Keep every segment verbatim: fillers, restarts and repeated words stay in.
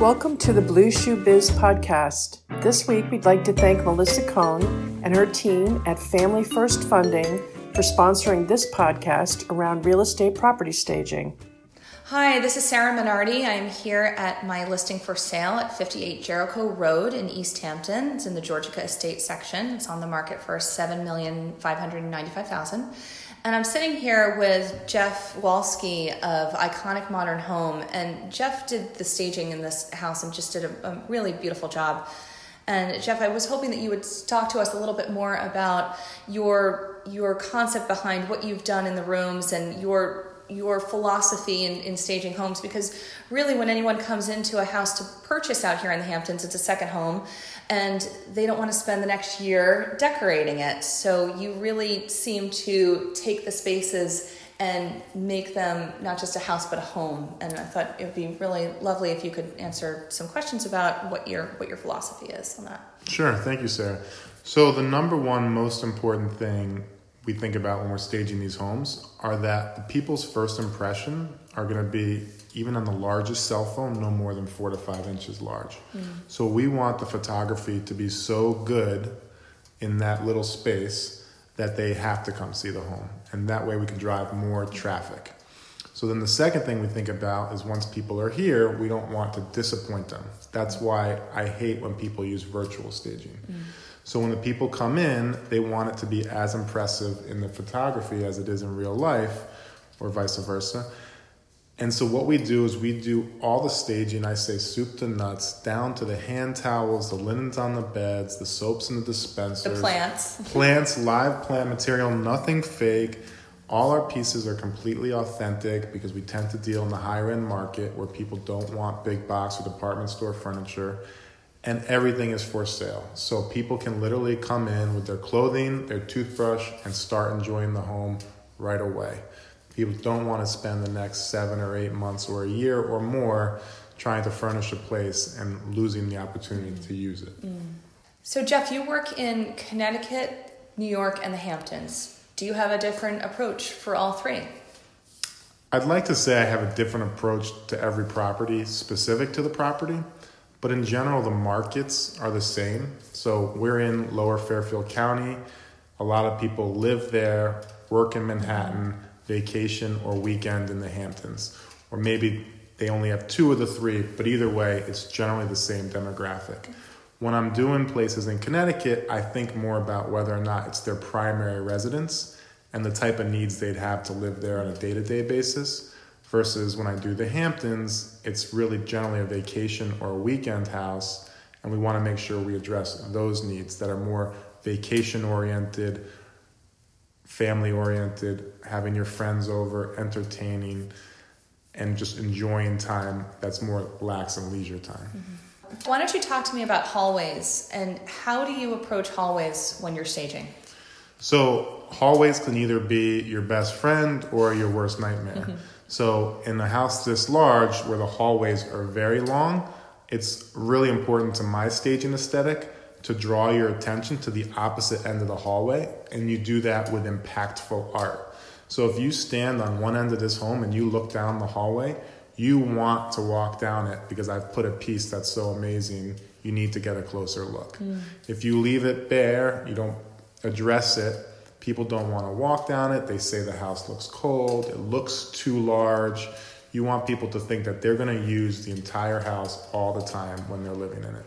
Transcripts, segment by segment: Welcome to the Blue Shoe Biz podcast. This week, we'd like to thank Melissa Cohn and her team at Family First Funding for sponsoring this podcast around real estate property staging. Hi, this is Sarah Minardi. I'm here at my listing for sale at fifty-eight Jericho Road in East Hampton. It's in the Georgica Estate section. It's on the market for seven million five hundred ninety-five thousand dollars. And I'm sitting here with Jeff Walski of Iconic Modern Home, and Jeff did the staging in this house and just did a, a really beautiful job. And Jeff, I was hoping that you would talk to us a little bit more about your your concept behind what you've done in the rooms and your your philosophy in, in staging homes, because really when anyone comes into a house to purchase out here in the Hamptons, it's a second home, and they don't want to spend the next year decorating it. So you really seem to take the spaces and make them not just a house but a home. And I thought it would be really lovely if you could answer some questions about what your what your philosophy is on that. Sure. Thank you, Sarah. So the number one most important thing we think about when we're staging these homes are that the people's first impression are going to be, even on the largest cell phone, no more than four to five inches large. Mm. So we want the photography to be so good in that little space that they have to come see the home. And that way we can drive more traffic. So then the second thing we think about is once people are here, we don't want to disappoint them. That's why I hate when people use virtual staging. Mm. So when the people come in, they want it to be as impressive in the photography as it is in real life, or vice versa. And so what we do is we do all the staging, I say soup to nuts, down to the hand towels, the linens on the beds, the soaps in the dispensers. The plants. Plants, live plant material, nothing fake. All our pieces are completely authentic because we tend to deal in the higher end market where people don't want big box or department store furniture. And everything is for sale. So people can literally come in with their clothing, their toothbrush, and start enjoying the home right away. People don't want to spend the next seven or eight months or a year or more trying to furnish a place and losing the opportunity mm. to use it. Mm. So Jeff, you work in Connecticut, New York, and the Hamptons. Do you have a different approach for all three? I'd like to say I have a different approach to every property specific to the property. But in general, the markets are the same. So we're in Lower Fairfield County. A lot of people live there, work in Manhattan, vacation or weekend in the Hamptons. Or maybe they only have two of the three, but either way, it's generally the same demographic. When I'm doing places in Connecticut, I think more about whether or not it's their primary residence and the type of needs they'd have to live there on a day-to-day basis. Versus when I do the Hamptons, it's really generally a vacation or a weekend house, and we want to make sure we address those needs that are more vacation-oriented, family-oriented, having your friends over, entertaining, and just enjoying time that's more lax and leisure time. Mm-hmm. Why don't you talk to me about hallways, and how do you approach hallways when you're staging? So hallways can either be your best friend or your worst nightmare. Mm-hmm. So in a house this large where the hallways are very long, it's really important to my staging aesthetic to draw your attention to the opposite end of the hallway, and you do that with impactful art. So if you stand on one end of this home and you look down the hallway, you want to walk down it because I've put a piece that's so amazing, you need to get a closer look. Mm. If you leave it bare, you don't address it, people don't want to walk down it. They say the house looks cold. It looks too large. You want people to think that they're going to use the entire house all the time when they're living in it.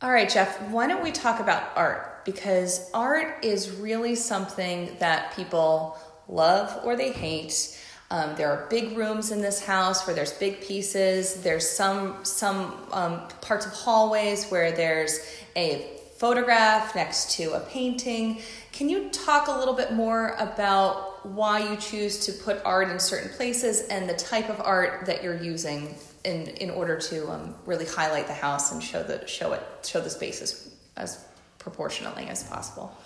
All right, Jeff, why don't we talk about art? Because art is really something that people love or they hate. Um, there are big rooms in this house where there's big pieces. There's some, some um, parts of hallways where there's a photograph next to a painting. Can you talk a little bit more about why you choose to put art in certain places and the type of art that you're using in, in order to um, really highlight the house and show the show it show the spaces as proportionally as possible?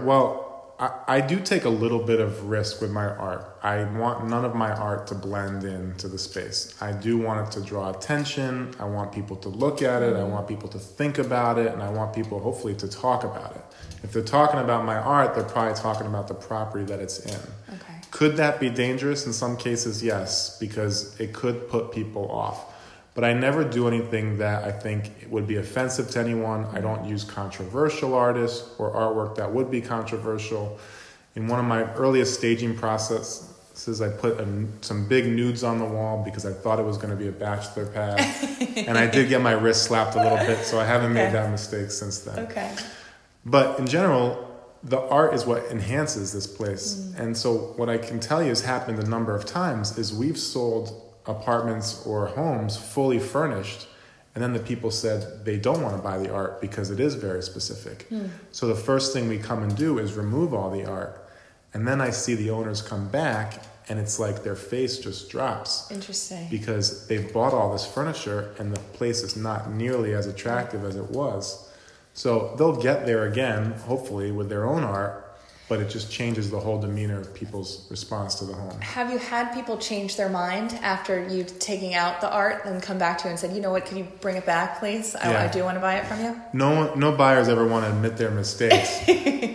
Well, I, I do take a little bit of risk with my art. I want none of my art to blend into the space. I do want it to draw attention. I want people to look at it. I want people to think about it, and I want people hopefully to talk about it. If they're talking about my art, they're probably talking about the property that it's in. Okay. Could that be dangerous? In some cases, yes, because it could put people off. But I never do anything that I think would be offensive to anyone. I don't use controversial artists or artwork that would be controversial. In one of my earliest staging processes, I put a, some big nudes on the wall because I thought it was going to be a bachelor pad. And I did get my wrist slapped a little bit, so I haven't okay. made that mistake since then. Okay. But in general, the art is what enhances this place. Mm. And so what I can tell you has happened a number of times is we've sold apartments or homes fully furnished, and then the people said they don't want to buy the art because it is very specific. Mm. So the first thing we come and do is remove all the art, and then I see the owners come back and it's like their face just drops. Interesting. Because they've bought all this furniture and the place is not nearly as attractive as it was. So they'll get there again, hopefully, with their own art, but it just changes the whole demeanor of people's response to the home. Have you had people change their mind after you taking out the art and come back to you and said, you know what, can you bring it back, please? I, yeah. I do want to buy it from you. No no buyers ever want to admit their mistakes.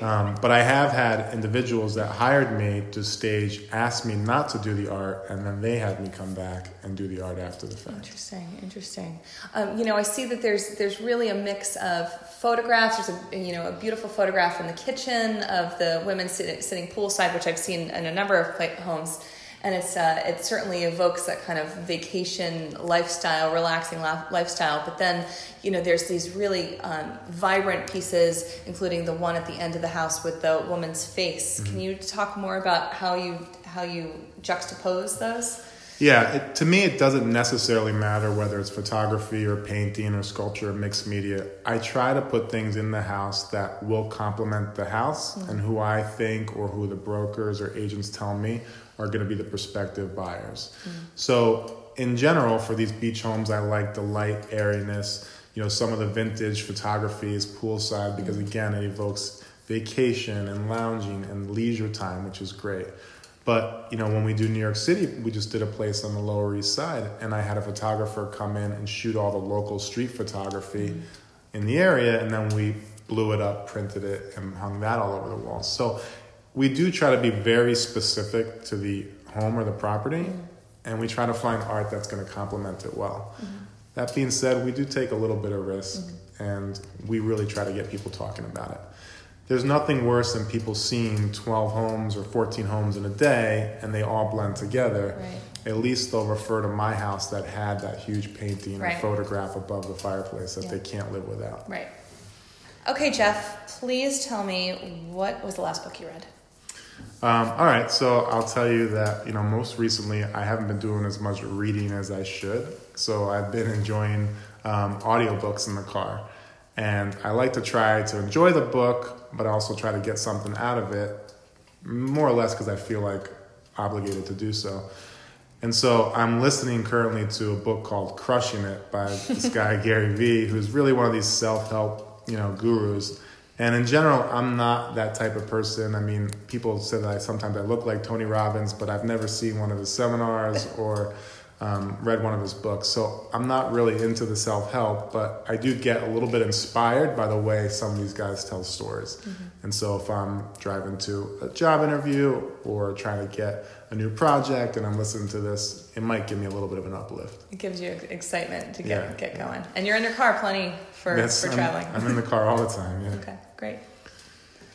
um, but I have had individuals that hired me to stage ask me not to do the art, and then they had me come back and do the art after the fact. Interesting, interesting. Um, you know, I see that there's there's really a mix of photographs. There's a, you know, a beautiful photograph from the kitchen of the women sit, sitting poolside, which I've seen in a number of homes, and it's uh, it certainly evokes that kind of vacation lifestyle, relaxing lifestyle. But then, you know, there's these really um, vibrant pieces, including the one at the end of the house with the woman's face. Mm-hmm. Can you talk more about how you how you juxtapose those? Yeah, it, to me, it doesn't necessarily matter whether it's photography or painting or sculpture or mixed media. I try to put things in the house that will complement the house mm-hmm. and who I think or who the brokers or agents tell me are going to be the prospective buyers. Mm-hmm. So in general, for these beach homes, I like the light airiness. You know, some of the vintage photography is poolside because, mm-hmm. again, it evokes vacation and lounging and leisure time, which is great. But, you know, when we do New York City, we just did a place on the Lower East Side, and I had a photographer come in and shoot all the local street photography mm-hmm. in the area, and then we blew it up, printed it, and hung that all over the wall. So we do try to be very specific to the home or the property, mm-hmm. and we try to find art that's going to complement it well. Mm-hmm. That being said, we do take a little bit of risk, mm-hmm. and we really try to get people talking about it. There's nothing worse than people seeing twelve homes or fourteen homes in a day and they all blend together. Right. At least they'll refer to my house that had that huge painting right. or photograph above the fireplace that yeah. they can't live without. Right. Okay, Jeff, please tell me, what was the last book you read? Um, all right, so I'll tell you that, you know, most recently I haven't been doing as much reading as I should. So I've been enjoying um, audiobooks in the car. And I like to try to enjoy the book, but I also try to get something out of it, more or less because I feel like obligated to do so. And so I'm listening currently to a book called Crushing It by this guy, Gary V, who's really one of these self-help, you know, gurus. And in general, I'm not that type of person. I mean, people say that I, sometimes I look like Tony Robbins, but I've never seen one of his seminars or... Um, read one of his books. So I'm not really into the self-help, but I do get a little bit inspired by the way some of these guys tell stories. Mm-hmm. And so if I'm driving to a job interview or trying to get a new project and I'm listening to this, it might give me a little bit of an uplift. It gives you excitement to get yeah. get going. And you're in your car plenty for, That's, for traveling. I'm, I'm in the car all the time, yeah. Okay, great.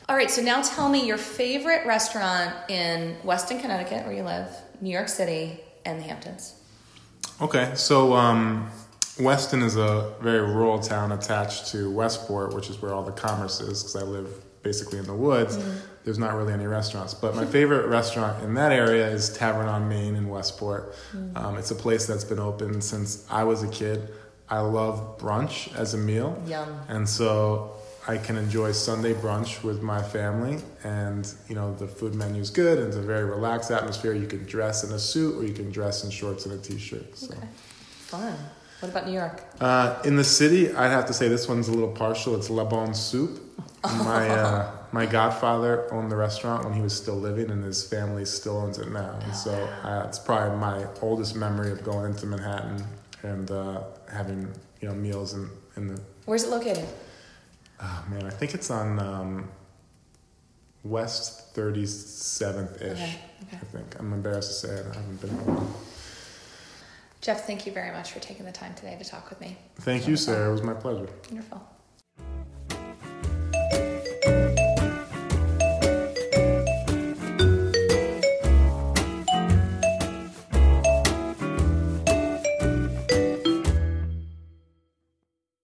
All right, so now tell me your favorite restaurant in Weston, Connecticut, where you live, New York City, and the Hamptons. Okay, so um, Weston is a very rural town attached to Westport, which is where all the commerce is, because I live basically in the woods. Mm-hmm. There's not really any restaurants. But my favorite restaurant in that area is Tavern on Main in Westport. Mm-hmm. Um, it's a place that's been open since I was a kid. I love brunch as a meal. Yum. And so I can enjoy Sunday brunch with my family, and you know the food menu is good, and it's a very relaxed atmosphere. You can dress in a suit, or you can dress in shorts and a t-shirt. So. Okay, fun. What about New York? Uh, in the city, I'd have to say this one's a little partial. It's La Bonne Soupe. My uh, my godfather owned the restaurant when he was still living, and his family still owns it now. And so uh, it's probably my oldest memory of going into Manhattan and uh, having you know meals in in the. Where's it located? Oh, man, I think it's on um, West thirty-seventh-ish, okay, okay. I think. I'm embarrassed to say it. I haven't been around. Jeff, thank you very much for taking the time today to talk with me. Thank you, Sarah. It was my pleasure. Wonderful.